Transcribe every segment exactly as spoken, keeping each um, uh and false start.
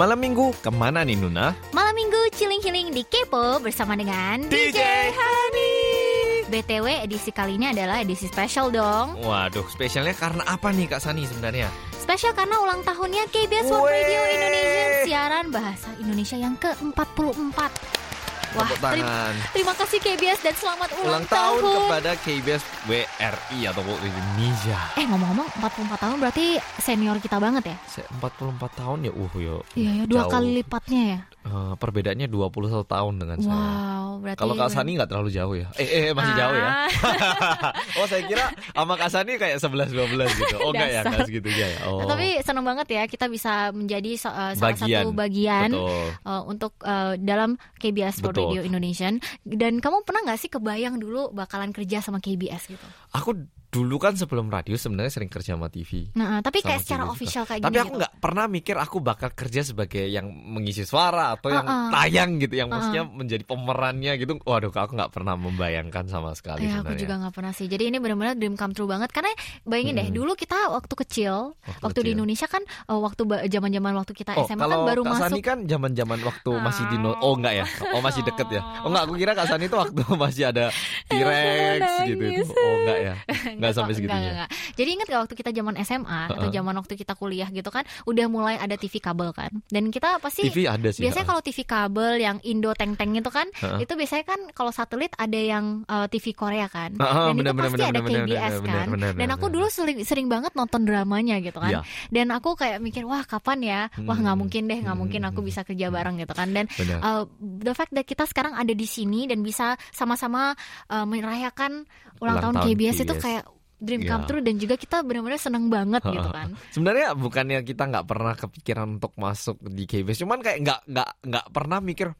Malam minggu kemana nih Nuna? Malam minggu chilling-chilling di Kepo bersama dengan D J Hani. B T W edisi kali ini adalah edisi spesial dong. Waduh, spesialnya karena apa nih Kak Sani sebenarnya? Spesial karena ulang tahunnya K B S World Radio Indonesia, siaran bahasa Indonesia yang ke empat puluh empat. Wah, terima, terima kasih K B S dan selamat ulang, ulang tahun, tahun kepada K B S W R I atau Indonesia. Eh ngomong-ngomong empat puluh empat tahun berarti senior kita banget ya? empat puluh empat tahun ya, uh yo. Iya ya, dua kali lipatnya ya. Uh, perbedaannya dua puluh satu tahun dengan wow, saya. Berarti kalau Kak Sani nggak terlalu jauh ya? Eh, eh masih ah. jauh ya. Oh saya kira sama Kak Sani kayak sebelas dua belas gitu. Oh enggak ya, enggak segitu aja ya. Oh. Nah, tapi senang banget ya kita bisa menjadi so- uh, salah bagian. satu bagian uh, untuk uh, dalam K B S World Radio Indonesia. Dan kamu pernah nggak sih kebayang dulu bakalan kerja sama K B S gitu? Aku dulu kan sebelum radio sebenarnya sering kerja sama T V. Nah, tapi kayak secara T V official kayak tapi gini. Tapi aku nggak gitu. pernah mikir aku bakal kerja sebagai yang mengisi suara atau uh-uh. yang tayang gitu, yang uh-uh. maksudnya menjadi pemerannya gitu. Waduh, aku nggak pernah membayangkan sama sekali. Ya, aku juga nggak pernah sih. Jadi ini benar-benar dream come true banget. Karena bayangin hmm. deh, dulu kita waktu kecil, waktu, waktu kecil. di Indonesia kan, waktu zaman-zaman waktu kita oh, S M A kan baru Kak masuk. Kalau Kak Sani kan zaman-zaman waktu masih di no... oh nggak ya, oh masih deket ya. Oh nggak, aku kira Kak Sani itu waktu masih ada T-Rex gitu. Oh nggak ya. Nggak sampai segitunya. Enggak, enggak. Jadi ingat gak waktu kita zaman S M A uh-uh. atau zaman waktu kita kuliah gitu kan, udah mulai ada T V kabel kan. Dan kita pasti T V ada sih, biasanya uh-uh. kalau T V kabel yang Indo teng-teng itu kan, uh-uh. itu biasanya kan kalau satelit ada yang uh, T V Korea kan. Uh-uh, dan bener, itu bener, pasti bener, ada bener, K B S bener, kan. Bener, bener, dan aku bener. dulu sering, sering banget nonton dramanya gitu kan. Yeah. Dan aku kayak mikir wah kapan ya, wah nggak mungkin deh, nggak mungkin aku bisa kerja bareng gitu kan. Dan uh, the fact that kita sekarang ada di sini dan bisa sama-sama uh, merayakan ulang, ulang tahun K B S, K B S itu kayak dream come yeah. true. Dan juga kita benar-benar seneng banget gitu kan. Sebenarnya bukannya kita nggak pernah kepikiran untuk masuk di K B S, cuman kayak nggak nggak nggak pernah mikir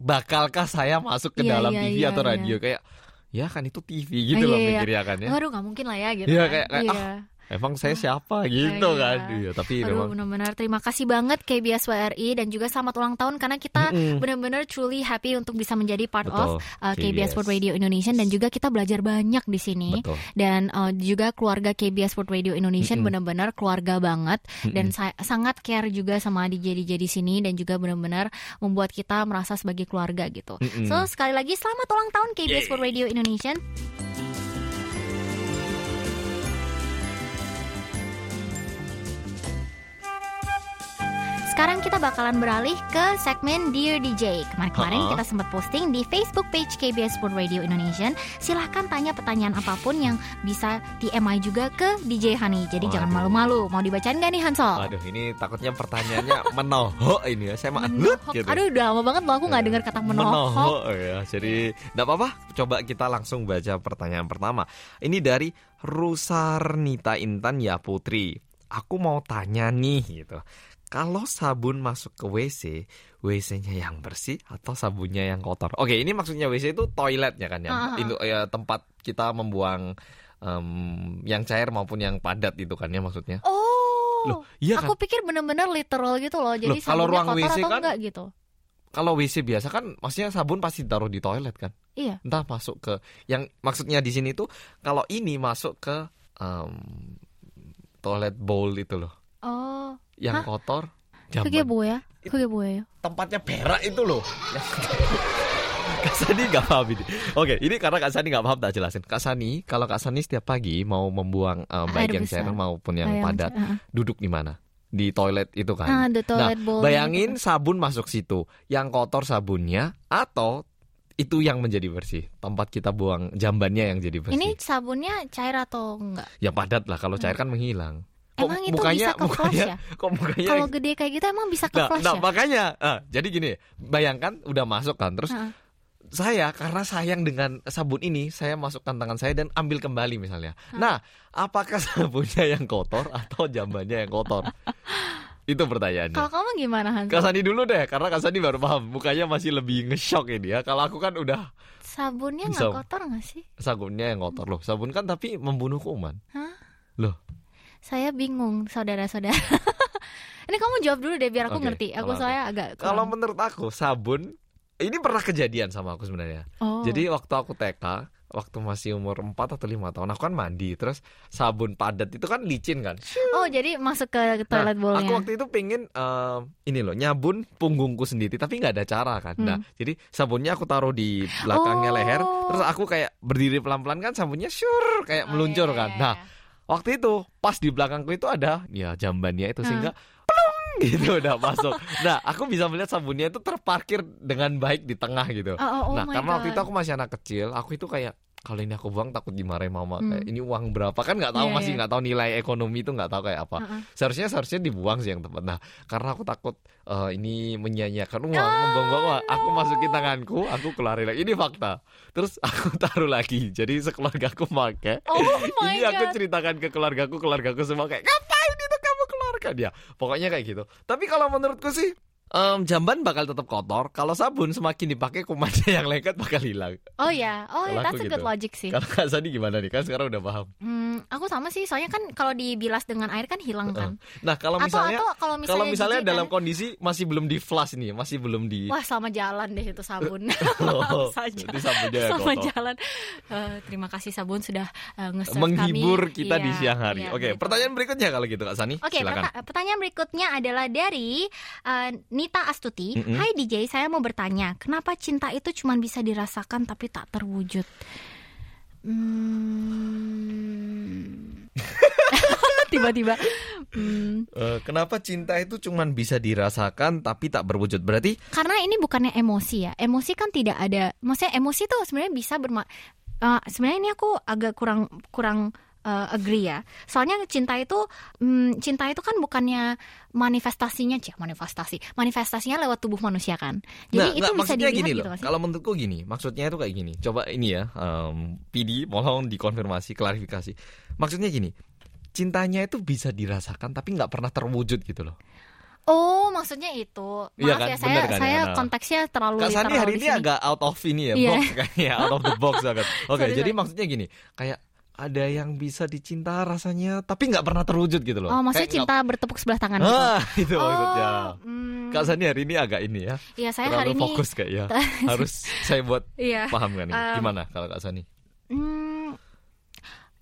bakalkah saya masuk ke yeah, dalam yeah, T V yeah, atau radio yeah. kayak ya kan itu T V gitu ah, loh yeah, mikirnya yeah. kan ya. Aduh nggak mungkin lah ya gitu. Yeah, kan. kayak, kayak yeah. ah, emang saya siapa gitu oh, iya. kan iya, tapi aduh, memang benar-benar terima kasih banget K B S W R I. Dan juga selamat ulang tahun karena kita mm-hmm. benar-benar truly happy untuk bisa menjadi part Betul. of uh, K B S World Radio Indonesia. Dan juga kita belajar banyak di sini. Betul. Dan uh, juga keluarga K B S World Radio Indonesia mm-hmm. benar-benar keluarga banget mm-hmm. dan sa- sangat care juga sama D J D J di sini. Dan juga benar-benar membuat kita merasa sebagai keluarga gitu mm-hmm. So sekali lagi selamat ulang tahun K B S Yay. World Radio Indonesia. Sekarang kita bakalan beralih ke segmen Dear D J. Kemarin-kemarin uh-huh. kita sempat posting di Facebook page K B S World Radio Indonesia. Silahkan tanya pertanyaan apapun yang bisa T M I juga ke D J Hani. Jadi oh, jangan aduh. malu-malu. Mau dibacain gak nih Hansol? Aduh ini takutnya pertanyaannya menohok ini ya. Saya mah gitu. Aduh udah lama banget loh aku gak dengar kata menohok. Menohok ya. Jadi gak apa-apa. Coba kita langsung baca pertanyaan pertama. Ini dari Rusarnita Intan Yah Putri. Aku mau tanya nih gitu. Kalau sabun masuk ke W C, W C-nya yang bersih atau sabunnya yang kotor? Oke, ini maksudnya W C itu toiletnya kan ya, uh-huh. ya tempat kita membuang um, yang cair maupun yang padat itu kan ya maksudnya. Oh, loh, iya aku kan? Pikir benar-benar literal gitu loh. Jadi loh, sabunnya kotor W C atau kan, enggak gitu? Kalau W C biasa kan, maksudnya sabun pasti taruh di toilet kan? Iya. Entah masuk ke, yang maksudnya di sini tuh kalau ini masuk ke um, toilet bowl itu loh. Oh. Yang Hah? kotor jamban. Kaya buaya, kaya buaya. Tempatnya berak itu loh. Kak Sani gak paham ini. Oke, ini karena Kak Sani gak paham tak jelasin. Kak Sani, kalau Kak Sani setiap pagi mau membuang uh, baik yang cair maupun yang Ayam, padat, uh. duduk di mana? Di toilet itu kan. Uh, toilet nah, bayangin itu. Sabun masuk situ, yang kotor sabunnya atau itu yang menjadi bersih. Tempat kita buang jambannya yang jadi bersih. Ini sabunnya cair atau enggak? Ya padat lah, kalau cair kan menghilang. Kok emang itu mukanya, bisa ke flash ya? Mukanya, kalau gede kayak gitu emang bisa ke nah, flash nah, ya? Nah makanya, nah, jadi gini, bayangkan udah masuk kan, terus uh-huh. saya karena sayang dengan sabun ini, saya masukkan tangan saya dan ambil kembali misalnya. Uh-huh. Nah, apakah sabunnya yang kotor atau jambannya yang kotor? Itu pertanyaannya. Kalau kamu gimana Hans? Kak Sani dulu deh, karena Kak Sani baru paham, mukanya masih lebih nge-shock ini ya. Kalau aku kan udah. Sabunnya nggak kotor nggak sih? Sabunnya yang kotor loh, sabun kan tapi membunuh kuman. Huh? Loh. Saya bingung, saudara-saudara. Ini kamu jawab dulu deh biar aku okay, ngerti. Aku soalnya agak kurang. Kalau menurut aku sabun, ini pernah kejadian sama aku sebenarnya. Oh. Jadi waktu aku T K, waktu masih umur empat atau lima tahun aku kan mandi, terus sabun padat itu kan licin kan. Oh, jadi masuk ke toilet nah, bowlnya. Aku waktu itu pengen uh, ini loh, nyabun punggungku sendiri tapi gak ada cara kan. hmm. Nah, jadi sabunnya aku taruh di belakangnya oh. leher, terus aku kayak berdiri pelan-pelan kan, sabunnya syur kayak oh, meluncur yeah, kan. Nah, waktu itu pas di belakangku itu ada ya jambannya itu hmm. sehingga gitu udah masuk. Nah, aku bisa melihat sabunnya itu terparkir dengan baik di tengah gitu. Oh, oh, nah, karena God. waktu itu aku masih anak kecil, aku itu kayak kalau ini aku buang takut dimarahin mama. Hmm. Kayak ini uang berapa kan nggak tahu, yeah, masih nggak yeah. tahu nilai ekonomi itu nggak tahu kayak apa. Uh-uh. Seharusnya seharusnya dibuang sih yang tepat. Nah, karena aku takut uh, ini menyia-nyiakan uang, ah, membuang-buang uang. Aku no. masukin tanganku, aku keluarin lagi. Ini fakta. Terus aku taruh lagi. Jadi sekeluarga aku pakai. Oh ini God. Aku ceritakan ke keluargaku, keluargaku semua kayak ngapain itu kamu keluarkan dia. Pokoknya kayak gitu. Tapi kalau menurutku sih, Um, jamban bakal tetap kotor. Kalau sabun semakin dipakai, kumannya yang lengket bakal hilang. Oh ya, oh ya, that's a good gitu. logic sih. Kalau Kak Sani gimana nih? Kan sekarang udah paham. Hmm, aku sama sih. Soalnya kan kalau dibilas dengan air kan hilang kan. Nah kalau misalnya, atau, atau kalau misalnya, kalau misalnya jijik, dalam kan, kondisi masih belum di flush nih, masih belum di. Wah, sama jalan deh itu sabun. Oh, saja. Sabunnya sama kotor. Jalan. Uh, terima kasih sabun sudah uh, nge-serve kami. Menghibur kita iya, di siang hari. Iya, oke, okay, pertanyaan berikutnya kalau gitu Kak Sani. Oke, okay, perta- pertanyaan berikutnya adalah dari Uh, Nita Astuti. Mm-hmm. Hai D J, saya mau bertanya, kenapa cinta itu cuma bisa dirasakan tapi tak terwujud? Hmm. Tiba-tiba. Hmm. Uh, kenapa cinta itu cuma bisa dirasakan tapi tak berwujud? Berarti karena ini bukannya emosi ya. Emosi kan tidak ada. Maksudnya emosi tuh sebenarnya bisa berma. Uh, sebenarnya ini aku agak kurang kurang. Uh, agree ya. Soalnya cinta itu hmm, cinta itu kan bukannya manifestasinya, cih, manifestasi. Manifestasinya lewat tubuh manusia kan. Jadi nah, itu nah, bisa dilihat gini gitu loh. Kalau menurutku gini, maksudnya itu kayak gini. Coba ini ya, um, P D mohon dikonfirmasi, klarifikasi. Maksudnya gini, cintanya itu bisa dirasakan tapi enggak pernah terwujud gitu loh. Oh, maksudnya itu. Maaf iya kan? ya, saya, kan, saya ya? konteksnya terlalu Kak Sani hari ini agak out of ini ya, yeah. box kayaknya, out of the box banget. Oke, okay, jadi sorry. maksudnya gini, kayak ada yang bisa dicinta rasanya tapi gak pernah terwujud gitu loh. Oh, maksudnya kayak cinta gak bertepuk sebelah tangan gitu. Ah, itu oh, maksudnya mm. Kak Sani hari ini agak ini ya. Iya, saya terlalu hari fokus ini kayak ya. Harus saya buat iya. paham kan ini. Um, Gimana kalau Kak Sani? Mm,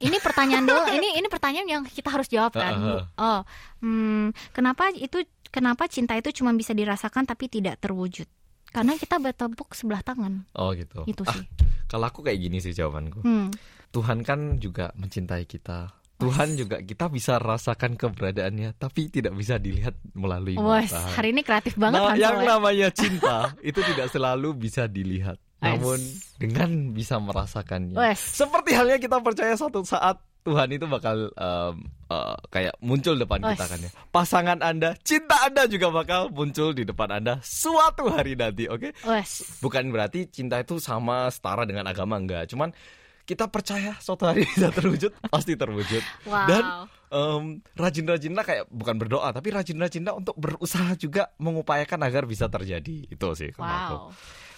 ini pertanyaan dulu. Ini ini pertanyaan yang kita harus jawab kan. Uh-huh. Oh, mm, Kenapa itu Kenapa cinta itu cuma bisa dirasakan tapi tidak terwujud? Karena kita bertepuk sebelah tangan. Oh gitu. Itu sih. Ah, kalau aku kayak gini sih jawabanku. Hmm. Tuhan kan juga mencintai kita. Tuhan juga kita bisa rasakan keberadaannya, tapi tidak bisa dilihat melalui mata. Wos, hari ini kreatif banget. Nah, yang namanya cinta itu tidak selalu bisa dilihat, namun Wos. dengan bisa merasakannya. Wos. Seperti halnya kita percaya suatu saat Tuhan itu bakal um, uh, kayak muncul depan Wos. kita kan ya. Pasangan Anda, cinta Anda juga bakal muncul di depan Anda suatu hari nanti, oke? Okay? Bukan berarti cinta itu sama setara dengan agama, enggak. Cuman kita percaya suatu hari bisa terwujud, pasti terwujud. Wow. Dan um, rajin-rajinlah kayak bukan berdoa, tapi rajin-rajinlah untuk berusaha juga mengupayakan agar bisa terjadi. Itu sih kalau wow. aku.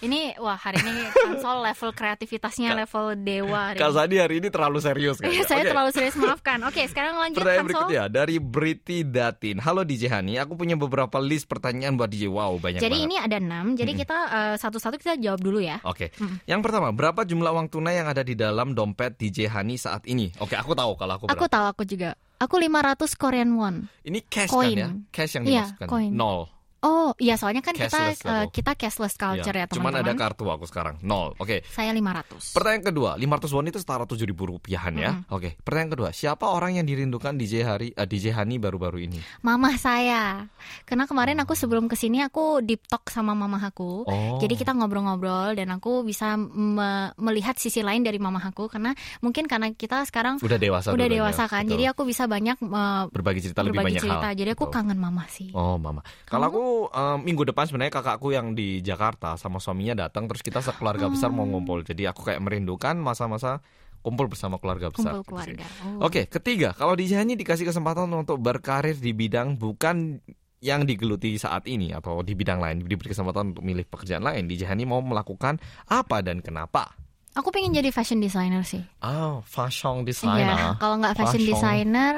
Ini, wah hari ini Hansol level kreativitasnya level dewa hari ini. Kak Sani hari ini terlalu serius kan? Iya, saya okay. terlalu serius, maafkan. Oke, okay, sekarang lanjut pertanyaan Hansol. Berikutnya dari Briti Datin. Halo D J Hani, aku punya beberapa list pertanyaan buat D J. Wow, banyak jadi banget. Jadi ini ada enam, jadi mm-hmm. kita uh, satu-satu kita jawab dulu ya. Oke, okay. mm-hmm. yang pertama, berapa jumlah uang tunai yang ada di dalam dompet D J Hani saat ini? Oke, okay, aku tahu kalau aku berapa. Aku tahu, aku juga. Aku lima ratus Korean won. Ini cash coin. Kan ya? Cash yang dimasukkan, yeah, nol. Oh, iya soalnya kan cashless kita uh, kita cashless culture ya, ya teman-teman. Cuman ada kartu aku sekarang, nol. Oke. Okay. Saya lima ratus. Pertanyaan kedua, lima ratus won itu setara tujuh ribu rupiahan mm-hmm. ya. Oke. Okay. Pertanyaan kedua, siapa orang yang dirindukan D J Hari uh, D J Hani baru-baru ini? Mama saya. Karena kemarin aku sebelum kesini aku deep talk sama mama aku. Oh. Jadi kita ngobrol-ngobrol dan aku bisa me- melihat sisi lain dari mama aku karena mungkin karena kita sekarang udah dewasa udah dewasa kan. Betul. Jadi aku bisa banyak uh, berbagi cerita berbagi lebih banyak cerita. Hal. Jadi aku Betul. kangen mama sih. Oh, mama. Kalau aku Um, minggu depan sebenarnya kakakku yang di Jakarta sama suaminya datang, terus kita sekeluarga besar hmm. mau ngumpul. Jadi aku kayak merindukan masa-masa kumpul bersama keluarga besar. Kumpul keluarga. Oh. Oke, okay, ketiga, kalau D J Hani dikasih kesempatan untuk berkarir di bidang bukan yang digeluti saat ini atau di bidang lain, diberi kesempatan untuk milih pekerjaan lain, D J Hani mau melakukan apa dan kenapa? Aku pengen jadi fashion designer sih. Oh, fashion designer. Ya, kalau nggak fashion, fashion designer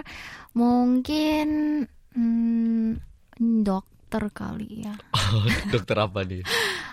mungkin hmm, dok. dokter kali ya. Dokter apa nih?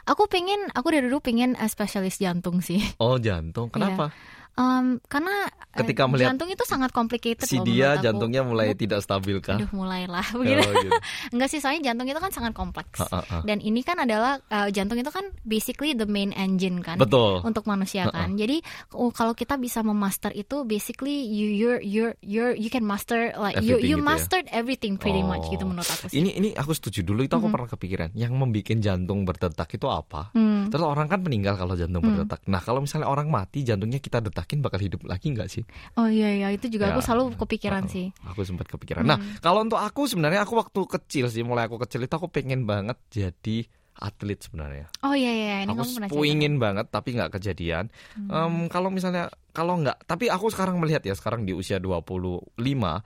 Aku pengen, aku dari dulu pengen uh, spesialis jantung sih. Oh, jantung, kenapa? Yeah. Um, karena ketika melihat jantung itu sangat complicated si loh, dia jantungnya aku. mulai tidak stabil kan? Aduh mulailah begitu. Oh, gitu. Enggak sih, soalnya jantung itu kan sangat kompleks. Ha, ha, ha. Dan ini kan adalah uh, jantung itu kan basically the main engine kan. Betul. Untuk manusia kan. Ha, ha. Jadi uh, kalau kita bisa memaster itu, basically you you you you you can master like everything, you you gitu mastered ya? everything pretty oh. much gitu menurut aku sih. Ini ini aku setuju dulu itu aku hmm. pernah kepikiran. Yang membuat jantung berdetak itu apa? Hmm. Terus orang kan meninggal kalau jantung hmm. berdetak. Nah kalau misalnya orang mati jantungnya kita detak. Yakin bakal hidup lagi nggak sih? Oh iya iya itu juga ya, aku selalu kepikiran uh, sih. Aku sempat kepikiran. Hmm. Nah kalau untuk aku sebenarnya aku waktu kecil sih, mulai aku kecil itu aku pengen banget jadi atlet sebenarnya. Oh iya iya ini aku kamu pernah. Aku ingin banget tapi nggak kejadian. Hmm. Um, kalau misalnya kalau nggak, tapi aku sekarang melihat ya sekarang di usia dua puluh lima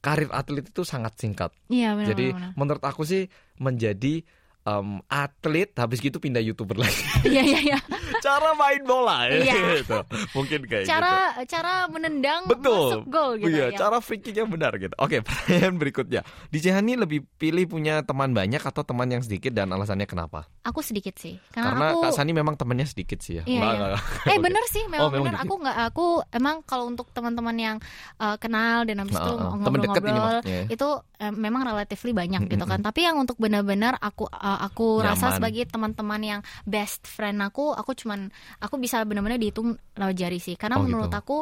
karir atlet itu sangat singkat. Iya benar. Jadi benar, benar. menurut aku sih menjadi Um, atlet habis gitu pindah YouTuber lagi. Iya iya iya. Cara main bola ya yeah. gitu. Mungkin kayak cara gitu. Cara menendang Betul. masuk gol gitu iya, ya. Cara free kick-nya benar gitu. Oke, pertanyaan berikutnya. D J Hani lebih pilih punya teman banyak atau teman yang sedikit dan alasannya kenapa? Aku sedikit sih. Karena, Karena aku... Kak Sani memang temannya sedikit sih ya. Iya, nah, iya. Nah, eh okay. benar sih memang, oh, memang benar. Aku enggak aku emang kalau untuk teman-teman yang uh, kenal dan habis nah, itu uh, ngobrol-ngobrol ini, itu uh, memang relatively banyak mm-hmm. gitu kan. Tapi yang untuk benar-benar aku uh, aku Nyaman. rasa sebagai teman-teman yang best friend aku, aku cuman aku bisa benar-benar dihitung lewat jari sih. Karena oh, menurut gitu. aku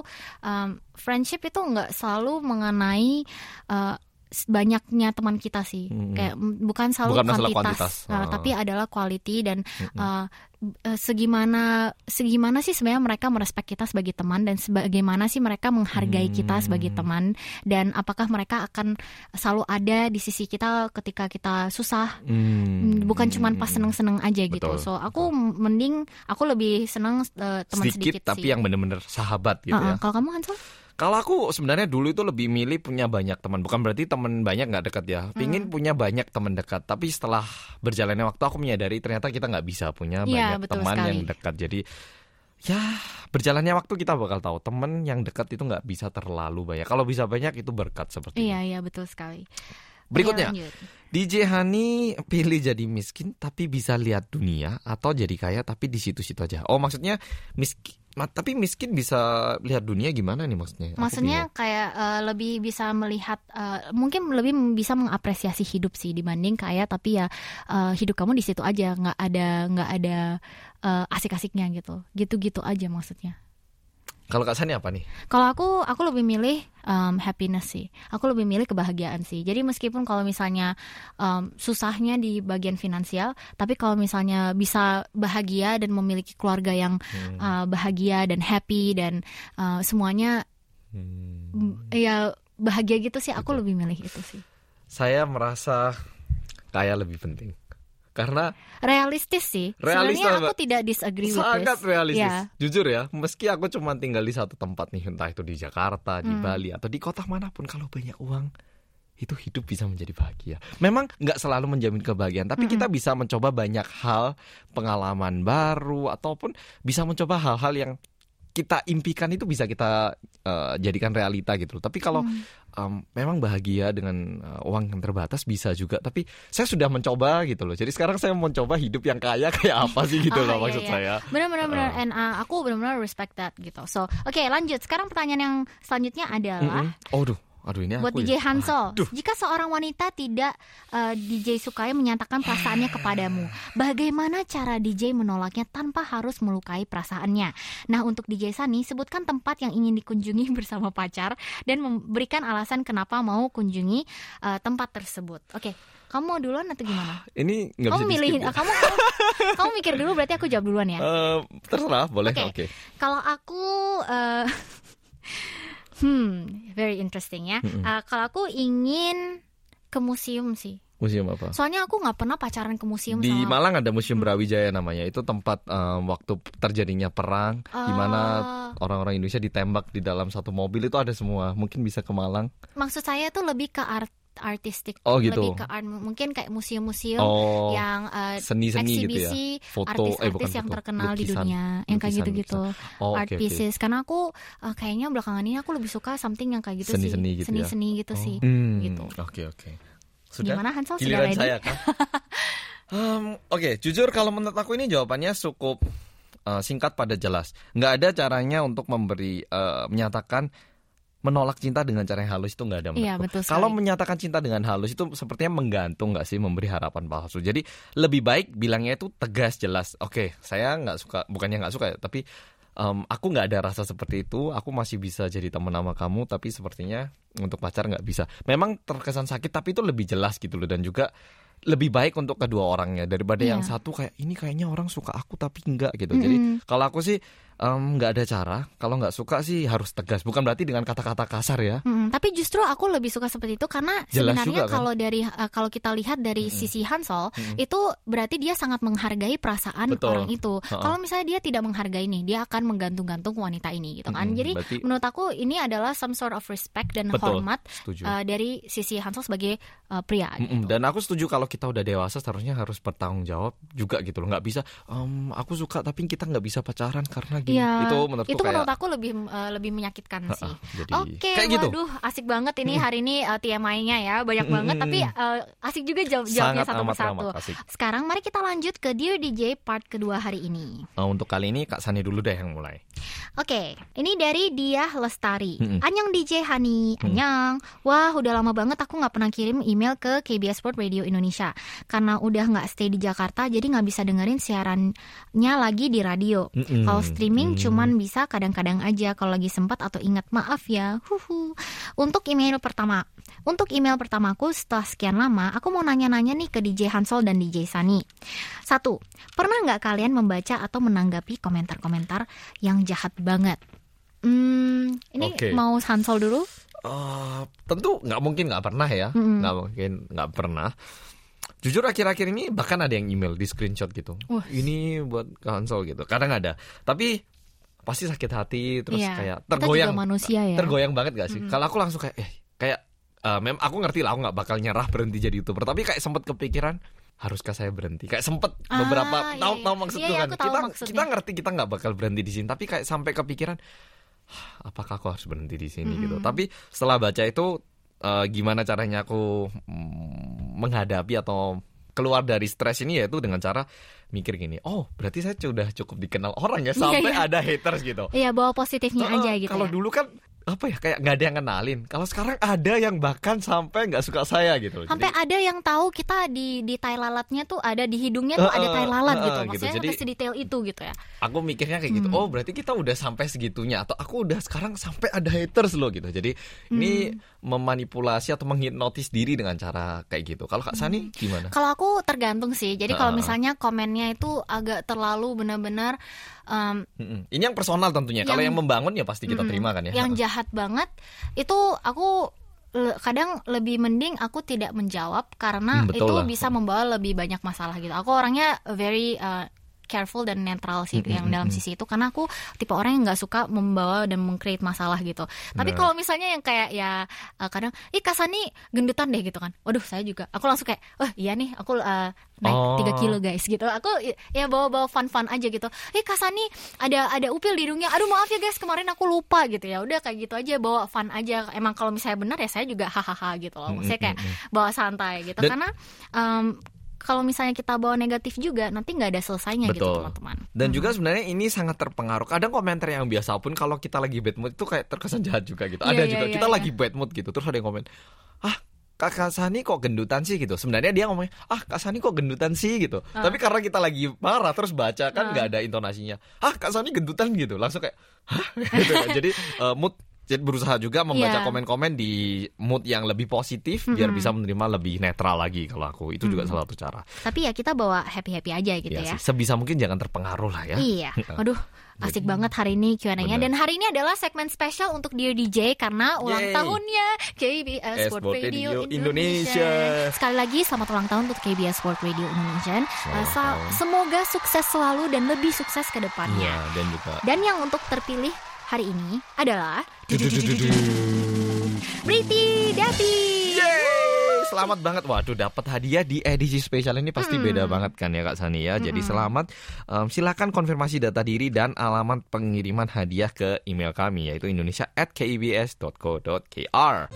um, friendship itu nggak selalu mengenai uh, banyaknya teman kita sih. Hmm. Kayak bukan selalu bukan kuantitas, kuantitas. Uh, oh. tapi adalah quality dan uh, segimana segimana sih sebenarnya mereka merespek kita sebagai teman dan sebagaimana sih mereka menghargai kita sebagai teman dan apakah mereka akan selalu ada di sisi kita ketika kita susah hmm. bukan cuma pas seneng-seneng aja Betul. gitu. So aku Betul. mending aku lebih seneng uh, teman sedikit, sedikit tapi sih. yang benar-benar sahabat gitu uh-uh. ya. Kalau kamu Hansol? Kalau aku sebenarnya dulu itu lebih milih punya banyak teman. Bukan berarti teman banyak nggak dekat ya. Pingin hmm. punya banyak teman dekat. Tapi setelah berjalannya waktu aku menyadari ternyata kita nggak bisa punya ya, banyak teman sekali. yang dekat. Jadi ya berjalannya waktu kita bakal tahu teman yang dekat itu nggak bisa terlalu banyak. Kalau bisa banyak itu berkat sepertinya. Iya iya betul sekali. Berikutnya ya, D J Hani pilih jadi miskin tapi bisa lihat dunia atau jadi kaya tapi di situ-situ aja. Oh maksudnya miskin tapi miskin bisa lihat dunia gimana nih maksudnya? Maksudnya kayak uh, lebih bisa melihat uh, mungkin lebih bisa mengapresiasi hidup sih dibanding kaya tapi ya uh, hidup kamu di situ aja nggak ada nggak ada uh, asik-asiknya gitu gitu-gitu aja maksudnya. Kalau Kak Sani apa nih? Kalau aku, aku lebih milih um, happiness sih. Aku lebih milih kebahagiaan sih. Jadi meskipun kalau misalnya um, susahnya di bagian finansial, tapi kalau misalnya bisa bahagia dan memiliki keluarga yang hmm. uh, bahagia dan happy dan uh, semuanya hmm. ya bahagia gitu sih. Aku Betul. lebih milih itu sih. Saya merasa kaya lebih penting. Karena realistis sih. Realistis, sebenarnya aku tidak disagree with this. Sangat realistis. Yeah. Jujur ya, meski aku cuma tinggal di satu tempat nih, entah itu di Jakarta, di hmm. Bali, atau di kota manapun, kalau banyak uang, itu hidup bisa menjadi bahagia. Memang nggak selalu menjamin kebahagiaan, tapi hmm. kita bisa mencoba banyak hal, pengalaman baru, ataupun bisa mencoba hal-hal yang kita impikan itu bisa kita uh, jadikan realita gitu. Tapi kalau hmm. um, memang bahagia dengan uh, uang yang terbatas bisa juga. Tapi saya sudah mencoba gitu loh. Jadi sekarang saya mencoba hidup yang kaya kayak apa sih gitu oh, loh iya, maksud iya. saya. Benar-benar uh. and uh, aku benar-benar respect that gitu. So oke okay, lanjut. Sekarang pertanyaan yang selanjutnya adalah. Mm-hmm. Aduh. Aduh, ini buat D J ya? Hansol, Aduh. jika seorang wanita tidak uh, D J sukai menyatakan perasaannya kepadamu, bagaimana cara D J menolaknya tanpa harus melukai perasaannya? Nah, untuk D J Sani, sebutkan tempat yang ingin dikunjungi bersama pacar dan memberikan alasan kenapa mau kunjungi uh, tempat tersebut. Oke, okay. kamu mau duluan atau gimana? Ini nggak bisa milihin, ya? kamu kamu, kamu mikir dulu, berarti aku jawab duluan ya? Uh, terserah, boleh. Oke, okay. okay. Kalau aku uh, Hmm, very interesting ya. Mm-hmm. Uh, kalau aku ingin ke museum sih. Museum apa? Soalnya aku nggak pernah pacaran ke museum. Di sama... Malang ada Museum Brawijaya namanya. Itu tempat um, waktu terjadinya perang, uh... di mana orang-orang Indonesia ditembak di dalam satu mobil itu ada semua. Mungkin bisa ke Malang. Maksud saya tuh lebih ke art. artistik, oh, gitu. lebih ke art, mungkin kayak museum-museum oh, yang uh, seni-seni eksibisi gitu ya? Foto, artis-artis eh, bukan, yang foto. terkenal lukisan, di dunia, lukisan, yang kayak gitu-gitu, oh, art okay, pieces. Okay. Karena aku uh, kayaknya belakangan ini aku lebih suka something yang kayak gitu seni-seni sih, seni-seni gitu, seni-seni ya? gitu oh. sih, hmm, gitu. Oke okay, oke. Okay. Sudah? Gimana Hansol? Giliran saya kan? um, Oke, okay. Jujur kalau menurut aku ini jawabannya cukup uh, singkat pada jelas. Nggak ada caranya untuk memberi uh, menyatakan menolak cinta dengan cara yang halus, itu nggak ada. Iya, betul sekali. Kalau menyatakan cinta dengan halus itu sepertinya menggantung nggak sih, memberi harapan palsu. Jadi lebih baik bilangnya itu tegas, jelas. Oke, okay, saya nggak suka, bukannya nggak suka ya, tapi um, aku nggak ada rasa seperti itu. Aku masih bisa jadi teman sama kamu, tapi sepertinya untuk pacar nggak bisa. Memang terkesan sakit, tapi itu lebih jelas gitu loh. Dan juga lebih baik untuk kedua orangnya daripada yeah. yang satu kayak ini kayaknya orang suka aku tapi enggak gitu. Mm-hmm. Jadi kalau aku sih um, gak ada cara. Kalau gak suka sih harus tegas. Bukan berarti dengan kata-kata kasar ya. Mm-hmm. Tapi justru aku lebih suka seperti itu karena jelas sebenarnya juga, kalau kan? dari uh, kalau kita lihat dari mm-hmm. sisi Hansol mm-hmm. itu berarti dia sangat menghargai perasaan betul. Orang itu. Uh-uh. Kalau misalnya dia tidak menghargai nih, dia akan menggantung-gantung wanita ini gitu kan. Mm-hmm. Jadi berarti menurut aku ini adalah some sort of respect dan betul. hormat uh, dari sisi Hansol sebagai uh, pria. Mm-hmm. Gitu. Dan aku setuju kalau kita udah dewasa seharusnya harus bertanggung jawab juga gitu loh. Nggak bisa um, aku suka tapi kita nggak bisa pacaran karena gini ya, itu menurut itu menurut kayak... aku lebih uh, lebih menyakitkan sih. Jadi... oke okay, gitu. Waduh asik banget ini hari ini uh, T M I-nya ya banyak banget tapi uh, asik juga jawab jawabnya satu persatu. Sekarang mari kita lanjut ke Dear D J part kedua hari ini. Uh, untuk kali ini Kak Sani dulu deh yang mulai. Oke okay. Ini dari Diah Lestari. Mm-mm. Anyang D J Hani. Mm. Anyang. Wah udah lama banget aku nggak pernah kirim email ke K B S World Radio Indonesia karena udah gak stay di Jakarta, jadi gak bisa dengerin siarannya lagi di radio. Mm-mm. Kalau streaming mm. cuman bisa kadang-kadang aja kalau lagi sempat atau ingat. Maaf ya. Huhu. Untuk email pertama Untuk email pertamaku setelah sekian lama, aku mau nanya-nanya nih ke D J Hansol dan D J Sani. Satu, pernah gak kalian membaca atau menanggapi komentar-komentar yang jahat banget? Hmm, ini okay. mau Hansol dulu? Uh, tentu gak mungkin gak pernah ya. Mm-mm. Gak mungkin gak pernah. Jujur akhir-akhir ini bahkan ada yang email di screenshot gitu. Uh. Ini buat Hansol gitu. Kadang ada. Tapi pasti sakit hati terus yeah. kayak tergoyang. Manusia, ya? Tergoyang banget gak sih? Mm-hmm. Kalau aku langsung kayak eh kayak uh, mem aku ngerti lah aku enggak bakal nyerah berhenti jadi YouTuber. Tapi kayak sempat kepikiran haruskah saya berhenti? Kayak sempet ah, beberapa iya, tahu-tahu iya. maksud iya, iya, kan. Kita maksudnya. Kita ngerti kita enggak bakal berhenti di sini, tapi kayak sampai kepikiran apakah aku harus berhenti di sini mm-hmm. gitu. Tapi setelah baca itu Uh, gimana caranya aku menghadapi atau keluar dari stres ini yaitu dengan cara mikir gini, oh berarti saya sudah cukup dikenal orang ya sampai yeah, yeah. ada haters gitu. Iya yeah, bawa positifnya uh, aja gitu. Kalau ya. dulu kan apa ya kayak nggak ada yang kenalin. Kalau sekarang ada yang bahkan sampai nggak suka saya gitu. Sampai jadi, ada yang tahu kita di di tai lalatnya tuh ada di hidungnya tuh uh, ada tai lalat uh, uh, gitu. Maksudnya gitu. Jadi, sedetail itu gitu ya. Aku mikirnya kayak hmm. gitu. Oh berarti kita udah sampai segitunya atau aku udah sekarang sampai ada haters loh gitu. Jadi hmm. ini memanipulasi atau menghipnotis diri dengan cara kayak gitu. Kalau Kak Sani hmm. gimana? Kalau aku tergantung sih. Jadi uh. kalau misalnya komennya itu agak terlalu benar-benar um, ini yang personal tentunya. Kalau yang membangun ya pasti kita mm, terima kan ya. Yang jahat banget itu aku kadang lebih mending aku tidak menjawab karena hmm, itu lah. bisa membawa lebih banyak masalah gitu. Aku orangnya very uh, careful dan netral sih mm-hmm. yang dalam sisi itu karena aku tipe orang yang nggak suka membawa dan meng-create masalah gitu. Tapi nah. kalau misalnya yang kayak ya uh, kadang ih Kak Sani gendutan deh gitu kan, waduh saya juga, aku langsung kayak oh iya nih aku uh, naik oh. tiga kilo guys gitu. Aku ya bawa-bawa fun-fun aja gitu. Ih Kak Sani ada ada upil di hidungnya, aduh maaf ya guys kemarin aku lupa gitu ya. Udah kayak gitu aja, bawa fun aja. Emang kalau misalnya benar ya saya juga hahaha gitu loh. Maksudnya kayak bawa santai gitu That- karena um, kalau misalnya kita bawa negatif juga nanti nggak ada selesainya. Betul. Gitu teman-teman. Dan hmm. juga sebenarnya ini sangat terpengaruh. Kadang komentar yang biasa pun kalau kita lagi bad mood itu kayak terkesan jahat juga gitu. Yeah, ada yeah, juga yeah, kita yeah. lagi bad mood gitu terus ada yang komen, ah Kak Sani kok gendutan sih gitu. Sebenarnya dia ngomongnya ah Kak Sani kok gendutan sih gitu. Uh. Tapi karena kita lagi marah terus baca kan nggak uh. ada intonasinya, ah Kak Sani gendutan gitu. Langsung kayak hah gitu. Jadi uh, mood. Jadi berusaha juga membaca yeah. komen-komen di mood yang lebih positif mm-hmm. biar bisa menerima lebih netral lagi kalau aku. Itu mm-hmm. juga salah satu cara. Tapi ya kita bawa happy-happy aja gitu yeah, ya. Sih. Sebisa mungkin jangan terpengaruh lah ya. Iya. Waduh. Asik jadi, banget hari ini Q and A-nya. Dan hari ini adalah segmen spesial untuk Dear D J karena ulang Yay. tahunnya K B S World Radio, Radio Indonesia. Indonesia. Sekali lagi selamat ulang tahun untuk K B S World Radio Indonesia. Oh, Sa- oh. Semoga sukses selalu dan lebih sukses ke depannya. Yeah, dan, juga. dan yang untuk terpilih hari ini adalah Briti Datin. Yeay, selamat banget. Waduh, dapat hadiah di edisi spesial ini pasti hmm. beda banget kan ya Kak Sani ya. Hmm. Jadi selamat. Um, silakan konfirmasi data diri dan alamat pengiriman hadiah ke email kami yaitu indonesia at k b s dot co dot k r.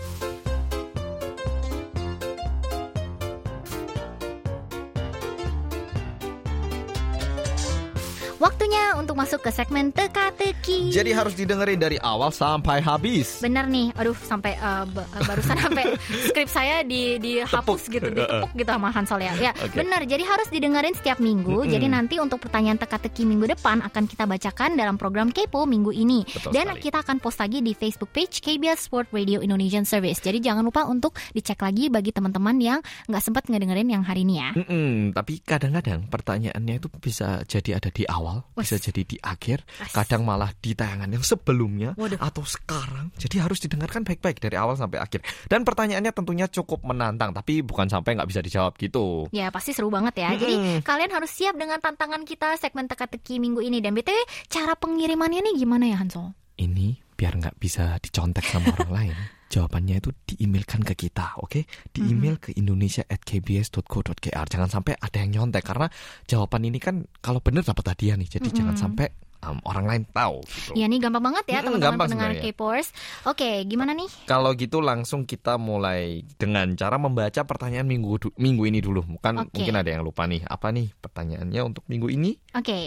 Waktunya untuk masuk ke segmen teka-teki. Jadi harus didengerin dari awal sampai habis. Benar nih. Aduh, sampai uh, b- barusan sampai skrip saya di dihapus gitu, ditepuk gitu sama Hansol ya. Ya, okay. Benar. Jadi harus didengerin setiap minggu. Mm-hmm. Jadi nanti untuk pertanyaan teka-teki minggu depan akan kita bacakan dalam program Kepo minggu ini. Betul Dan sekali. Kita akan post lagi di Facebook page K B S World Radio Indonesian Service. Jadi jangan lupa untuk dicek lagi bagi teman-teman yang nggak sempat ngedengerin yang hari ini ya. Mm-mm, tapi kadang-kadang pertanyaannya itu bisa jadi ada di awal, Was. bisa jadi di akhir, Was. kadang malah di tayangan yang sebelumnya, Waduh. atau sekarang. Jadi harus didengarkan baik-baik dari awal sampai akhir. Dan pertanyaannya tentunya cukup menantang, tapi bukan sampai nggak bisa dijawab gitu. Ya pasti seru banget ya. Mm-hmm. Jadi kalian harus siap dengan tantangan kita segmen teka-teki minggu ini. Dan B T W cara pengirimannya nih gimana ya Hansol? Ini biar nggak bisa dicontek sama orang lain. Jawabannya itu diemailkan ke kita, oke? Okay? Diemail mm-hmm. ke indonesia at k b s dot co dot k r. Jangan sampai ada yang nyontek karena jawaban ini kan kalau benar dapat hadiah nih. Jadi mm-hmm. jangan sampai um, orang lain tahu. Gitu. Ya ini gampang banget ya mm-hmm, teman-teman pendengar K-P O R S. Oke, okay, gimana nih? Kalau gitu langsung kita mulai dengan cara membaca pertanyaan minggu du- minggu ini dulu. Bukan okay. mungkin ada yang lupa nih. Apa nih pertanyaannya untuk minggu ini? Oke, okay.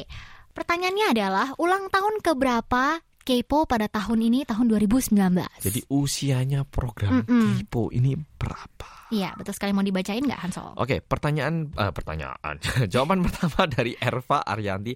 pertanyaannya adalah ulang tahun keberapa? Kepo pada tahun ini, tahun dua ribu sembilan belas. Jadi usianya program Mm-mm. Kepo ini berapa? Iya, betul sekali. Mau dibacain nggak, Hansol? Oke, pertanyaan... Uh, pertanyaan. Jawaban pertama dari Erva Aryanti.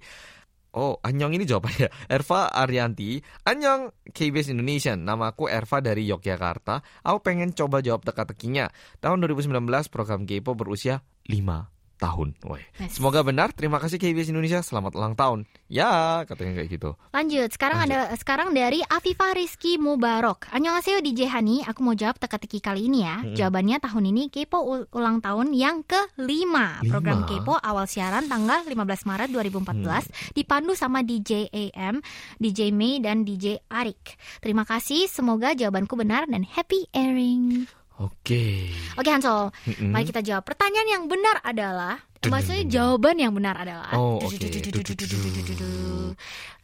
Oh, Anyong ini jawabannya. Erva Aryanti. Anyong, K B S Indonesia. Nama aku Erva dari Yogyakarta. Aku pengen coba jawab teka-tekinya. Tahun dua ribu sembilan belas, program Kepo berusia lima tahun. Woy. Yes. Semoga benar. Terima kasih K B S Indonesia. Selamat ulang tahun. Ya, katanya kayak gitu. Lanjut. Sekarang Lanjut. ada sekarang dari Afifah Rizky Mubarok. Annyeonghaseyo D J Hani. Aku mau jawab teka-teki kali ini ya. Hmm. Jawabannya tahun ini Kepo ulang tahun yang kelima. Program Kepo awal siaran tanggal lima belas Maret dua ribu empat belas hmm. dipandu sama D J A M, D J May dan D J Arik. Terima kasih. Semoga jawabanku benar dan happy airing. Oke. Oke Hansol, mm-hmm. mari kita jawab. Pertanyaan yang benar adalah, maksudnya jawaban yang benar adalah oh, okay.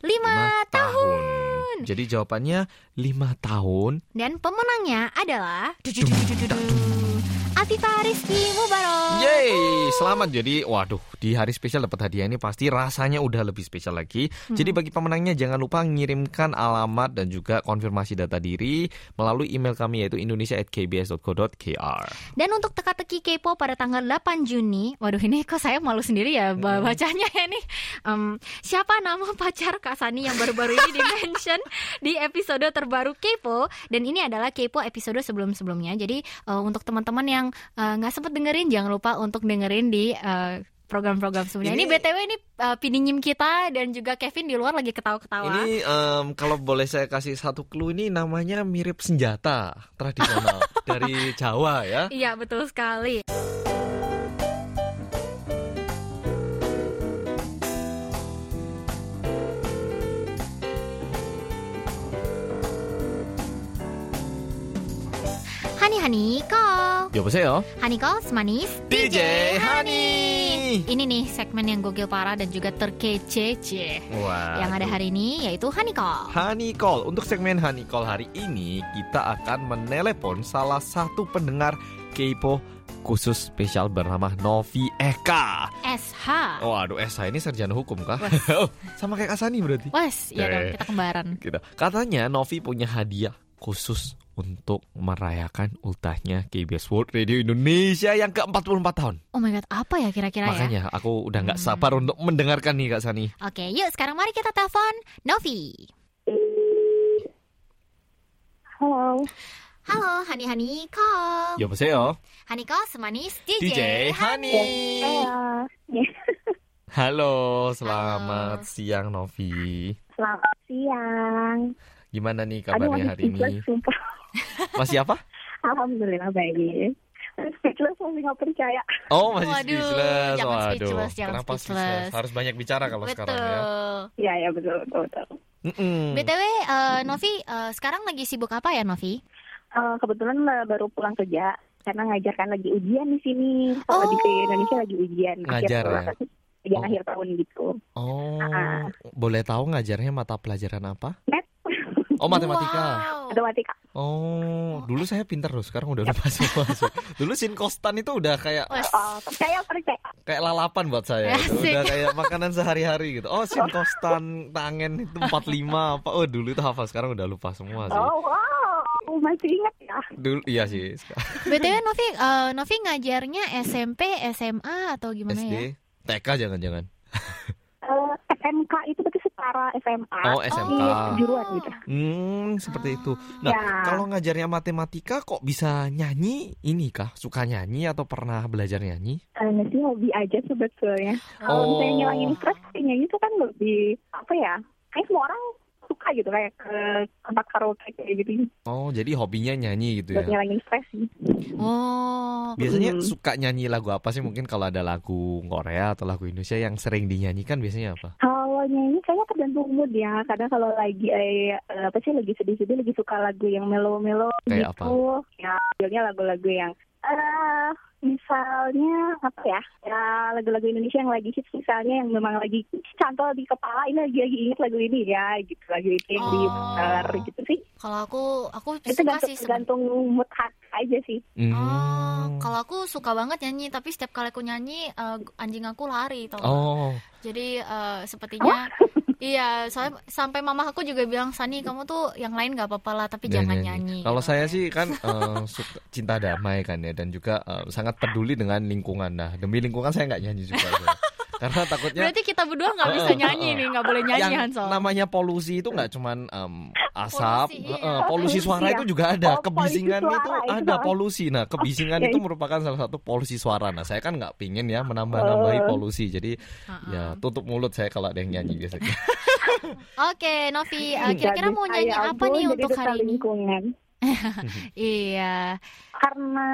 lima tahun. Jadi jawabannya lima tahun. Dan pemenangnya adalah Afifah Rizky Mubarok. Yeay, selamat. Jadi waduh, di hari spesial dapat hadiah ini pasti rasanya udah lebih spesial lagi. Hmm. Jadi bagi pemenangnya jangan lupa ngirimkan alamat dan juga konfirmasi data diri melalui email kami yaitu indonesia at k b s dot co dot k r. Dan untuk teka-teki Kepo pada tanggal delapan Juni, waduh ini kok saya malu sendiri ya bacanya ya nih. Um, siapa nama pacar Kak Sani yang baru-baru ini di-mention di episode terbaru Kepo, dan ini adalah Kepo episode sebelum-sebelumnya. Jadi uh, untuk teman-teman yang nggak uh, sempat dengerin, jangan lupa untuk dengerin di uh, program-program sebelumnya. Ini, ini B T W ini uh, piningim kita dan juga Kevin di luar lagi ketawa-ketawa. Ini um, kalau boleh saya kasih satu clue, ini namanya mirip senjata tradisional dari Jawa ya. Iya betul sekali. Hani Hani Call. Yoboseyo. Hani Call semanis D J Hani. Ini nih segmen yang gokil parah dan juga terkece-ce. Yang ada hari ini yaitu Hani Call. Hani Call. Untuk segmen Hani Call hari ini kita akan menelepon salah satu pendengar Kepo khusus spesial bernama Novi Eka. S H. Oh, aduh, S H ini sarjana hukum kah? Oh, sama kayak Kak Sani berarti. Wes, iya dong, kita kembaran. Kita. Katanya Novi punya hadiah khusus untuk merayakan ultahnya K B S World Radio Indonesia yang ke empat puluh empat tahun. Oh my God, apa ya kira-kira Makanya, ya? Makanya aku udah gak sabar hmm. untuk mendengarkan nih Kak Sani. Oke, yuk sekarang mari kita telepon Novi. Halo. Halo, Hani Hani Call. Yoboseyo. Hani Call semanis D J, D J Hani. Hani. Halo, selamat Halo. siang Novi. Selamat siang. Gimana nih kabarnya hari ini? Sumpah. Masih apa? Alhamdulillah baik. Speechless, masih nggak percaya. Oh masih Waduh, speechless. Jangan Waduh. speechless, jangan Kenapa speechless. speechless. Harus banyak bicara kalau betul. sekarang ya. Iya ya betul betul. betul. B T W uh, Novi uh, sekarang lagi sibuk apa ya Novi? Uh, kebetulan baru pulang kerja karena ngajarkan lagi ujian di sini. Kalau oh. di Indonesia lagi ujian. Ngajar akhir, ya. Ujian oh. akhir tahun gitu. Oh. Uh-huh. Boleh tahu ngajarnya mata pelajaran apa? Net. Oh matematika. Wow. Matematika. Oh, dulu saya pintar loh, sekarang udah lupa semua. Dulu sin kostan itu udah kayak oh, percaya percaya. Kayak lalapan buat saya. Itu udah kayak makanan sehari-hari gitu. Oh, sin kostan tangen itu empat puluh lima apa. Oh, dulu itu hafal, sekarang udah lupa semua sih. Oh, wow. Masih ingat ya? Dulu iya sih. B T W Novi, uh, Novi ngajarnya S M P, S M A atau gimana S D? Ya? T K jangan-jangan. Uh, S M K itu berarti setara S M A. Oh, S M K. Juruan gitu. Hmm, seperti ah. itu. Nah, ya. Kalau ngajarnya matematika kok bisa nyanyi ini kah? Suka nyanyi atau pernah belajar nyanyi? Uh, nanti hobi aja sebetulnya. Kalau oh. misalnya ngilangin stres, nyanyi itu kan lebih apa ya? Kayak semua orang suka gitu, kayak ke tempat karaoke kayak gitu. Oh, jadi hobinya nyanyi gitu ya? Ngilangin stres sih. Oh. Biasanya hmm. suka nyanyi lagu apa sih? Mungkin kalau ada lagu Korea atau lagu Indonesia yang sering dinyanyikan biasanya apa? Kalau nyanyi kayaknya tergantung mood ya. Kadang kalau lagi eh, apa sih lagi sedih-sedih, lagi suka lagu yang melo-melo kayak gitu. Apa? Ya, biasanya lagu-lagu yang uh, misalnya apa ya? Ya lagu-lagu Indonesia yang lagi hits, misalnya yang memang lagi cantol di kepala, ini lagi lagi ingat lagu ini ya, gitu lagu ini oh. di putar gitu sih. Kalau aku aku itu suka sih, tergantung mood aja sih. Hmm. Oh, kalau aku suka banget nyanyi, tapi setiap kali aku nyanyi uh, anjing aku lari, tau. Oh. Jadi uh, sepertinya oh. Iya, soalnya sampai mama aku juga bilang, Sani kamu tuh yang lain gak apa-apa lah, tapi jangan nyanyi. nyanyi. Kalau gitu saya ya. sih kan uh, suka, cinta damai kan ya, dan juga uh, sangat peduli dengan lingkungan. Nah, demi lingkungan saya gak nyanyi juga. Karena takutnya berarti kita berdua nggak bisa uh, nyanyi uh, uh, nih, nggak boleh nyanyi yang Hansol. Namanya polusi itu nggak cuman um, asap, polusi, uh, uh, polusi suara itu juga ada, oh, kebisingan itu, itu ada polusi. Nah, kebisingan oh, itu merupakan salah satu polusi suara. Nah, saya kan nggak pingin ya menambah-nambahi polusi, jadi uh-uh. ya tutup mulut saya kalau ada yang nyanyi biasanya. Oke, Novi, uh, kira-kira mau nyanyi apa nih untuk hari ini? Iya, karena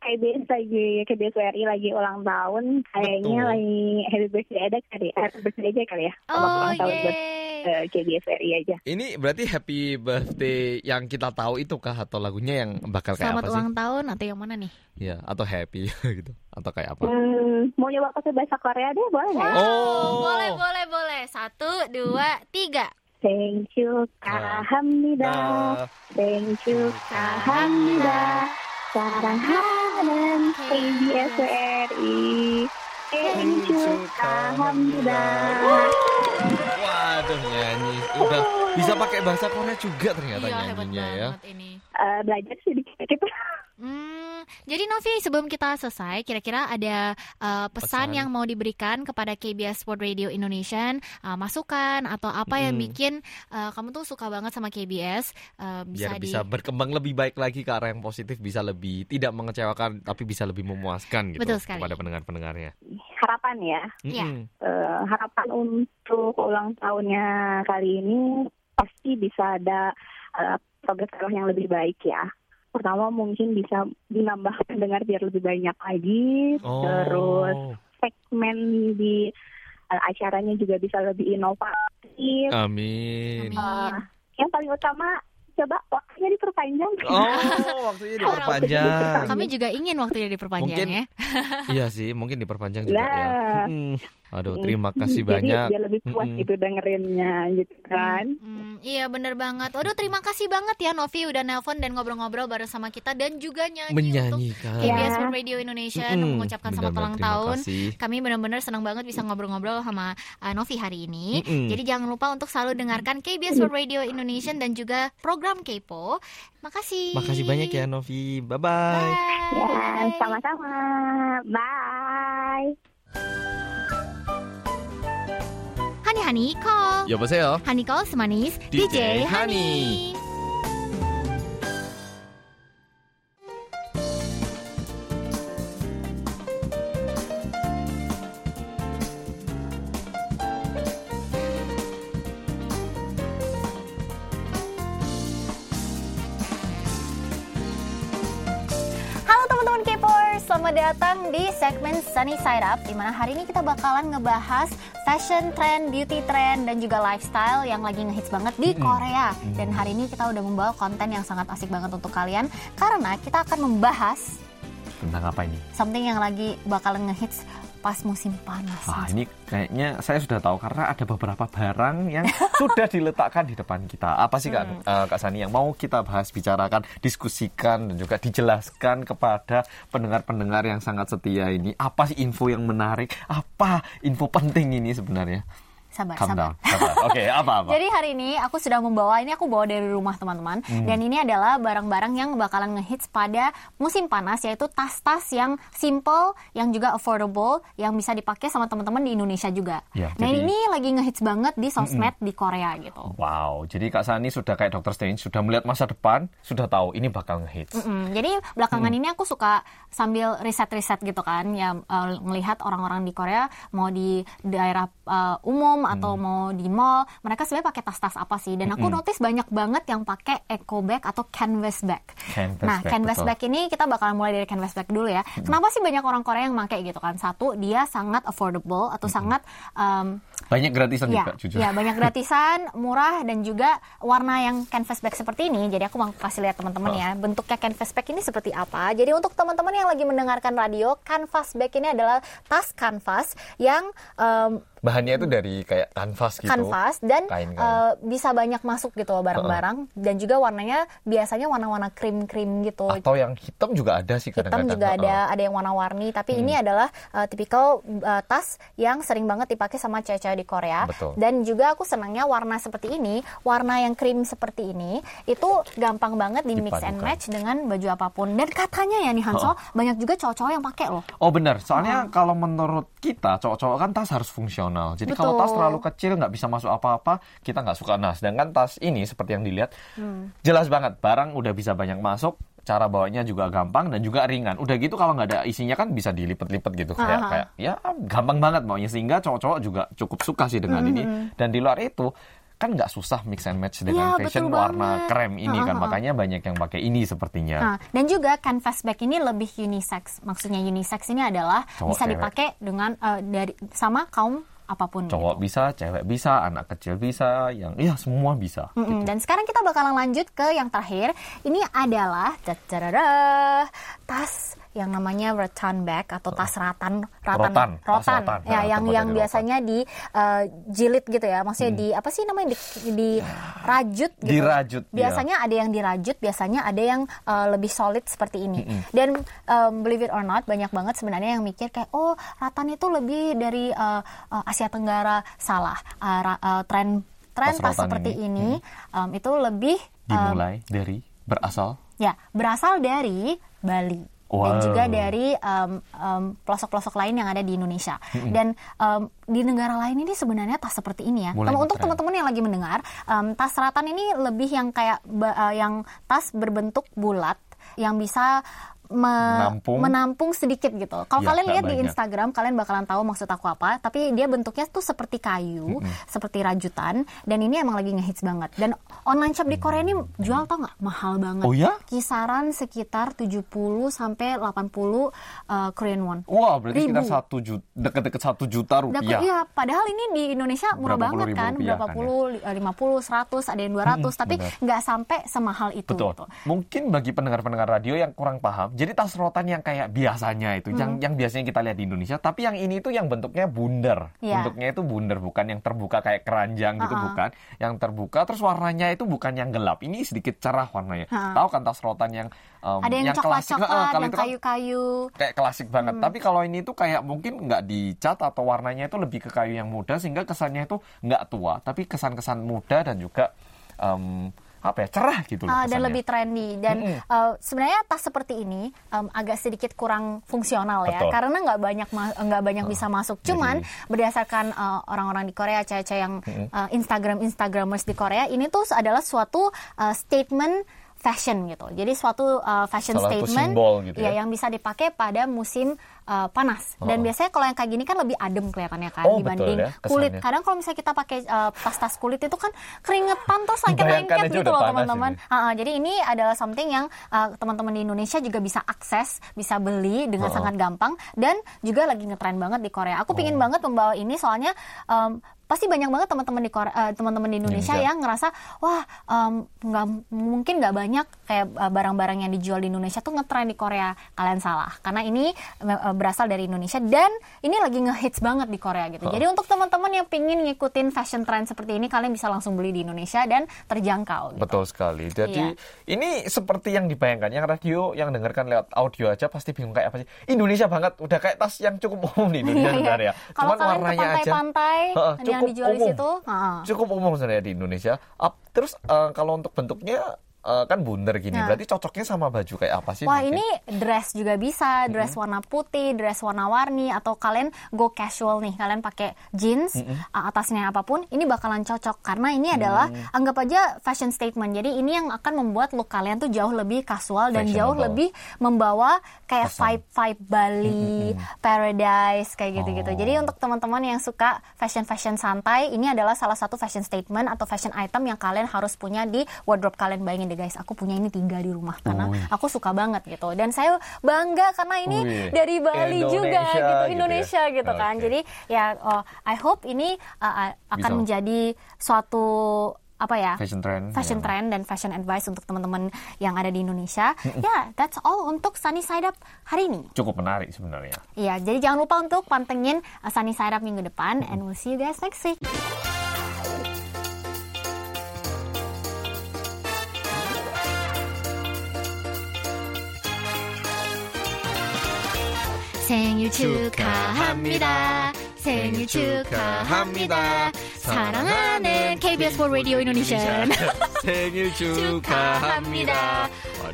K B S lagi, K B S W R I lagi ulang tahun, kayaknya lagi happy birthday aja kali, happy birthday aja kali ya. Oh, ulang tahun buat uh, K B S W R I aja. Ini berarti happy birthday yang kita tahu itu kah, atau lagunya yang bakal kayak selamat apa sih? Selamat ulang tahun atau yang mana nih? Ya, atau happy gitu, atau kayak apa? Hmm, mau nyoba pakai bahasa Korea deh, boleh nggak? Wow, oh, boleh boleh boleh. Satu, dua, tiga. Thank you, kahamnida. Thank you, kahamnida. Sarang hanan K B S W R I Alhamdulillah. Waduh, nyanyi udah bisa pakai bahasa Korea juga ternyata. Iya, nyanyinya ya ini. Uh, belajar sedikit-sedikit. Hmm, jadi Novi, sebelum kita selesai, kira-kira ada uh, pesan, pesan yang mau diberikan kepada K B S World Radio Indonesia, uh, masukan atau apa hmm. yang bikin uh, kamu tuh suka banget sama K B S, uh, bisa biar di... bisa berkembang lebih baik lagi ke arah yang positif, bisa lebih tidak mengecewakan tapi bisa lebih memuaskan gitu kepada pendengar-pendengarnya. Harapan ya, ya. Uh, harapan untuk ulang tahunnya kali ini pasti bisa ada uh, progres yang lebih baik ya. Pertama mungkin bisa ditambah pendengar biar lebih banyak lagi, oh. terus segmen di uh, acaranya juga bisa lebih inovatif. Amin. Uh, yang paling utama coba waktunya diperpanjang. Oh, waktunya diperpanjang. Kami juga ingin waktunya diperpanjang mungkin, ya. Iya sih, mungkin diperpanjang juga nah. ya. Hmm. Aduh, terima kasih jadi, banyak. Jadi dia lebih puas mm-hmm. gitu dengerinnya gitu kan. Mm-hmm. Iya, benar banget. Aduh, terima kasih banget ya Novi udah nelpon dan ngobrol-ngobrol bareng sama kita, dan juga nyanyi menyanyikan untuk K B S World Radio Indonesia mm-hmm. mengucapkan selamat ulang tahun. Kasih. Kami benar-benar senang banget bisa ngobrol-ngobrol sama uh, Novi hari ini. Mm-hmm. Jadi jangan lupa untuk selalu dengarkan K B S World Radio Indonesia dan juga program Kepo. Makasih. Makasih banyak ya Novi. Bye-bye. Bye. Ya, sama-sama. Bye. Hani Hani Call. 여보세요. Hani Call semanis D J Hani. Halo teman-teman K-PORS, selamat datang di segmen Sunny Side Up, di mana hari ini kita bakalan ngebahas fashion trend, beauty trend, dan juga lifestyle yang lagi ngehits banget di Korea. Dan hari ini kita udah membawa konten yang sangat asik banget untuk kalian, karena kita akan membahas tentang apa ini? Something yang lagi bakalan ngehits pas musim panas. Wah, ini kayaknya saya sudah tahu karena ada beberapa barang yang sudah diletakkan di depan kita. Apa sih hmm. Kak, uh, Kak Sani yang mau kita bahas, bicarakan, diskusikan dan juga dijelaskan kepada pendengar-pendengar yang sangat setia ini? Apa sih info yang menarik? Apa info penting ini sebenarnya? Sabar, Calm sabar. sabar. Oke, okay, apa-apa. Jadi hari ini aku sudah membawa, ini aku bawa dari rumah teman-teman. Hmm. Dan ini adalah barang-barang yang bakalan ngehits pada musim panas, yaitu tas-tas yang simple, yang juga affordable, yang bisa dipakai sama teman-teman di Indonesia juga. Ya, nah jadi... ini lagi ngehits banget di sosmed mm-mm. di Korea gitu. Wow, jadi Kak Sani sudah kayak dokter Strange, sudah melihat masa depan, sudah tahu ini bakal ngehits. Mm-mm. Jadi belakangan mm. ini aku suka sambil riset-riset gitu kan, ya uh, melihat orang-orang di Korea mau di daerah uh, umum atau hmm. mau di mall, mereka sebenarnya pakai tas-tas apa sih? Dan aku hmm. notice banyak banget yang pakai eco bag atau canvas bag. Canvas nah, bag, canvas betul. bag ini kita bakalan mulai dari canvas bag dulu ya. Hmm. Kenapa sih banyak orang Korea yang pakai gitu kan? Satu, dia sangat affordable atau hmm. sangat um, banyak gratisan ya, juga jujur. Ya, banyak gratisan, murah dan juga warna yang canvas bag seperti ini. Jadi aku mau kasih lihat teman-teman oh. ya, bentuknya canvas bag ini seperti apa. Jadi untuk teman-teman yang lagi mendengarkan radio, canvas bag ini adalah tas kanvas yang um, bahannya itu dari kayak kanvas gitu. Kanvas dan kain, kain. Uh, bisa banyak masuk gitu barang-barang uh-uh. dan juga warnanya biasanya warna-warna krim-krim gitu. Atau yang hitam juga ada sih kadang-kadang. Hitam juga uh-uh. ada, ada yang warna-warni, tapi hmm. ini adalah uh, tipikal uh, tas yang sering banget dipakai sama cewek-cewek di Korea. Betul. Dan juga aku senangnya warna seperti ini, warna yang krim seperti ini itu gampang banget di mix and match dengan baju apapun. Dan katanya ya nih Hansol, uh-uh. banyak juga cowok-cowok yang pakai loh. Oh benar, soalnya uh-huh. kalau menurut kita cowok-cowok kan tas harus fungsional. Jadi betul. Kalau tas terlalu kecil nggak bisa masuk apa-apa, kita nggak suka. Nah, sedangkan tas ini seperti yang dilihat hmm. jelas banget barang udah bisa banyak masuk, cara bawanya juga gampang dan juga ringan. Udah gitu kalau nggak ada isinya kan bisa dilipet-lipet gitu kayak uh-huh. kayak ya gampang banget maunya, sehingga cowok-cowok juga cukup suka sih dengan hmm. ini. Dan di luar itu kan nggak susah mix and match dengan ya, fashion warna krem ini uh, kan, uh, uh. makanya banyak yang pakai ini sepertinya. Nah, dan juga canvas bag ini lebih unisex, maksudnya unisex ini adalah cowok bisa cewek. Dipakai dengan uh, dari sama kaum apapun. Cowok gitu. Bisa, cewek bisa, anak kecil bisa, yang ya semua bisa. Gitu. Dan sekarang kita bakalan lanjut ke yang terakhir. Ini adalah dadadada, tas yang namanya rattan bag atau tas ratan ratan rotan, rotan. rotan. Ya, nah, yang yang biasanya rotan. Dijilid gitu ya, maksudnya hmm. di apa sih namanya di, di rajut gitu. Dirajut. Biasanya ya. Ada yang dirajut, biasanya ada yang uh, lebih solid seperti ini. Hmm. Dan um, believe it or not, banyak banget sebenarnya yang mikir kayak oh ratan itu lebih dari uh, uh, Asia Tenggara, salah uh, ra, uh, tren tren tas, tas seperti ini, ini hmm. um, itu lebih dimulai um, dari berasal ya berasal dari Bali. Wow. Dan juga dari um, um, pelosok-pelosok lain yang ada di Indonesia. Mm-hmm. Dan um, di negara lain ini sebenarnya tas seperti ini ya. Mulai untuk keren. Teman-teman yang lagi mendengar, um, tas ratan ini lebih yang kayak uh, yang tas berbentuk bulat yang bisa Menampung. menampung sedikit gitu. Kalau ya, kalian lihat banyak. Di Instagram, kalian bakalan tahu maksud aku apa. Tapi dia bentuknya tuh seperti kayu, mm-hmm. seperti rajutan. Dan ini emang lagi ngehits banget. Dan online shop di Korea ini jual tau nggak mahal banget. Oh ya? Kisaran sekitar tujuh puluh sampai delapan puluh uh, Korean won. Wah, wow, berarti sekitar satu juta, deket-deket satu juta rupiah. Iya, padahal ini di Indonesia murah berapa banget kan, berapa kan, puluh, ya? lima puluh, seratus, ada yang dua ratus, hmm, tapi nggak sampai semahal itu. Betul. Gitu. Mungkin bagi pendengar-pendengar radio yang kurang paham. Jadi tas rotan yang kayak biasanya itu, hmm. yang yang biasanya kita lihat di Indonesia, tapi yang ini itu yang bentuknya bundar, yeah. bentuknya itu bundar, bukan yang terbuka kayak keranjang uh-uh. gitu, bukan. Yang terbuka, terus warnanya itu bukan yang gelap, ini sedikit cerah warnanya. Uh-huh. Tahu kan tas rotan yang um, ada yang, yang klasik, nah, kalau yang itu kayu-kayu, kan kayak klasik banget. Hmm. Tapi kalau ini itu kayak mungkin nggak dicat atau warnanya itu lebih ke kayu yang muda, sehingga kesannya itu nggak tua, tapi kesan-kesan muda dan juga um, apa ya, cerah gitu loh, uh, dan lebih trendy. Dan mm-hmm. uh, sebenarnya tas seperti ini um, agak sedikit kurang fungsional ya. Betul. Karena nggak banyak ma- nggak banyak uh, bisa masuk. Cuman jadi... berdasarkan uh, orang-orang di Korea, cewek-cewek yang mm-hmm. uh, Instagram Instagramers di Korea, ini tuh adalah suatu uh, statement fashion gitu. Jadi suatu uh, fashion salah statement gitu ya, ya yang bisa dipakai pada musim Uh, panas. Dan oh. biasanya kalau yang kayak gini kan lebih adem kelihatannya kan, oh, dibanding betul, ya? kulit. Kadang kalau misalnya kita pakai uh, tas-tas kulit itu kan keringetan terus lengket-lengket gitu loh teman-teman. Uh, uh, jadi ini adalah something yang uh, teman-teman di Indonesia juga bisa akses, bisa beli dengan oh. sangat gampang dan juga lagi ngetren banget di Korea. Aku oh. pingin banget membawa ini soalnya um, pasti banyak banget teman-teman di Korea, uh, teman-teman di Indonesia, Indonesia yang ngerasa wah um, nggak mungkin nggak banyak kayak uh, barang-barang yang dijual di Indonesia tuh ngetren di Korea. Kalian salah, karena ini uh, berasal dari Indonesia dan ini lagi ngehits banget di Korea gitu. Oh. Jadi untuk teman-teman yang pingin ngikutin fashion trend seperti ini, kalian bisa langsung beli di Indonesia dan terjangkau. Gitu. Betul sekali. Jadi iya. Ini seperti yang dibayangkan, yang radio yang dengarkan lewat audio aja pasti bingung kayak apa sih Indonesia banget, udah kayak tas yang cukup umum di Indonesia sebenarnya. Kalau kalian ke pantai-pantai aja, yang dijual umum. Di situ uh. cukup umum sebenarnya di Indonesia. Up, terus uh, kalau untuk bentuknya uh, kan bundar gini, nah. Berarti cocoknya sama baju kayak apa sih? Wah mungkin? Ini dress juga bisa, dress mm-hmm. warna putih, dress warna-warni, atau kalian go casual nih, kalian pakai jeans, mm-hmm. uh, atasnya apapun, ini bakalan cocok karena ini adalah mm. anggap aja fashion statement. Jadi ini yang akan membuat look kalian tuh jauh lebih kasual dan jauh lebih membawa kayak vibe vibe Bali, mm-hmm. paradise kayak gitu-gitu. Oh. Jadi untuk teman-teman yang suka fashion-fashion santai, ini adalah salah satu fashion statement atau fashion item yang kalian harus punya di wardrobe kalian. Bayangin deh guys, aku punya ini tiga di rumah karena Ui. aku suka banget gitu, dan saya bangga karena ini Ui. dari Bali Indonesia, juga gitu Indonesia gitu, ya? gitu kan okay. Jadi ya oh, I hope ini uh, akan Bisa. menjadi suatu apa ya fashion trend, fashion yeah. trend dan fashion advice untuk teman-teman yang ada di Indonesia. Ya, yeah, that's all untuk Sunny Side Up hari ini. Cukup menarik sebenarnya. Iya, yeah, jadi jangan lupa untuk pantengin Sunny Side Up minggu depan, and we'll see you guys next week. 생일 축하합니다. 생일 축하합니다. 사랑하는 케이비에스 World Radio Indonesia. 생일 축하합니다.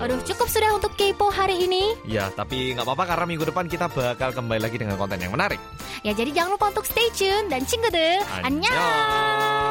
Aduh, cukup sudah untuk Kepo hari ini. Ya, tapi nggak apa-apa karena minggu depan kita bakal kembali lagi dengan konten yang menarik. Ya, jadi jangan lupa untuk stay tune dan 친구들 안녕.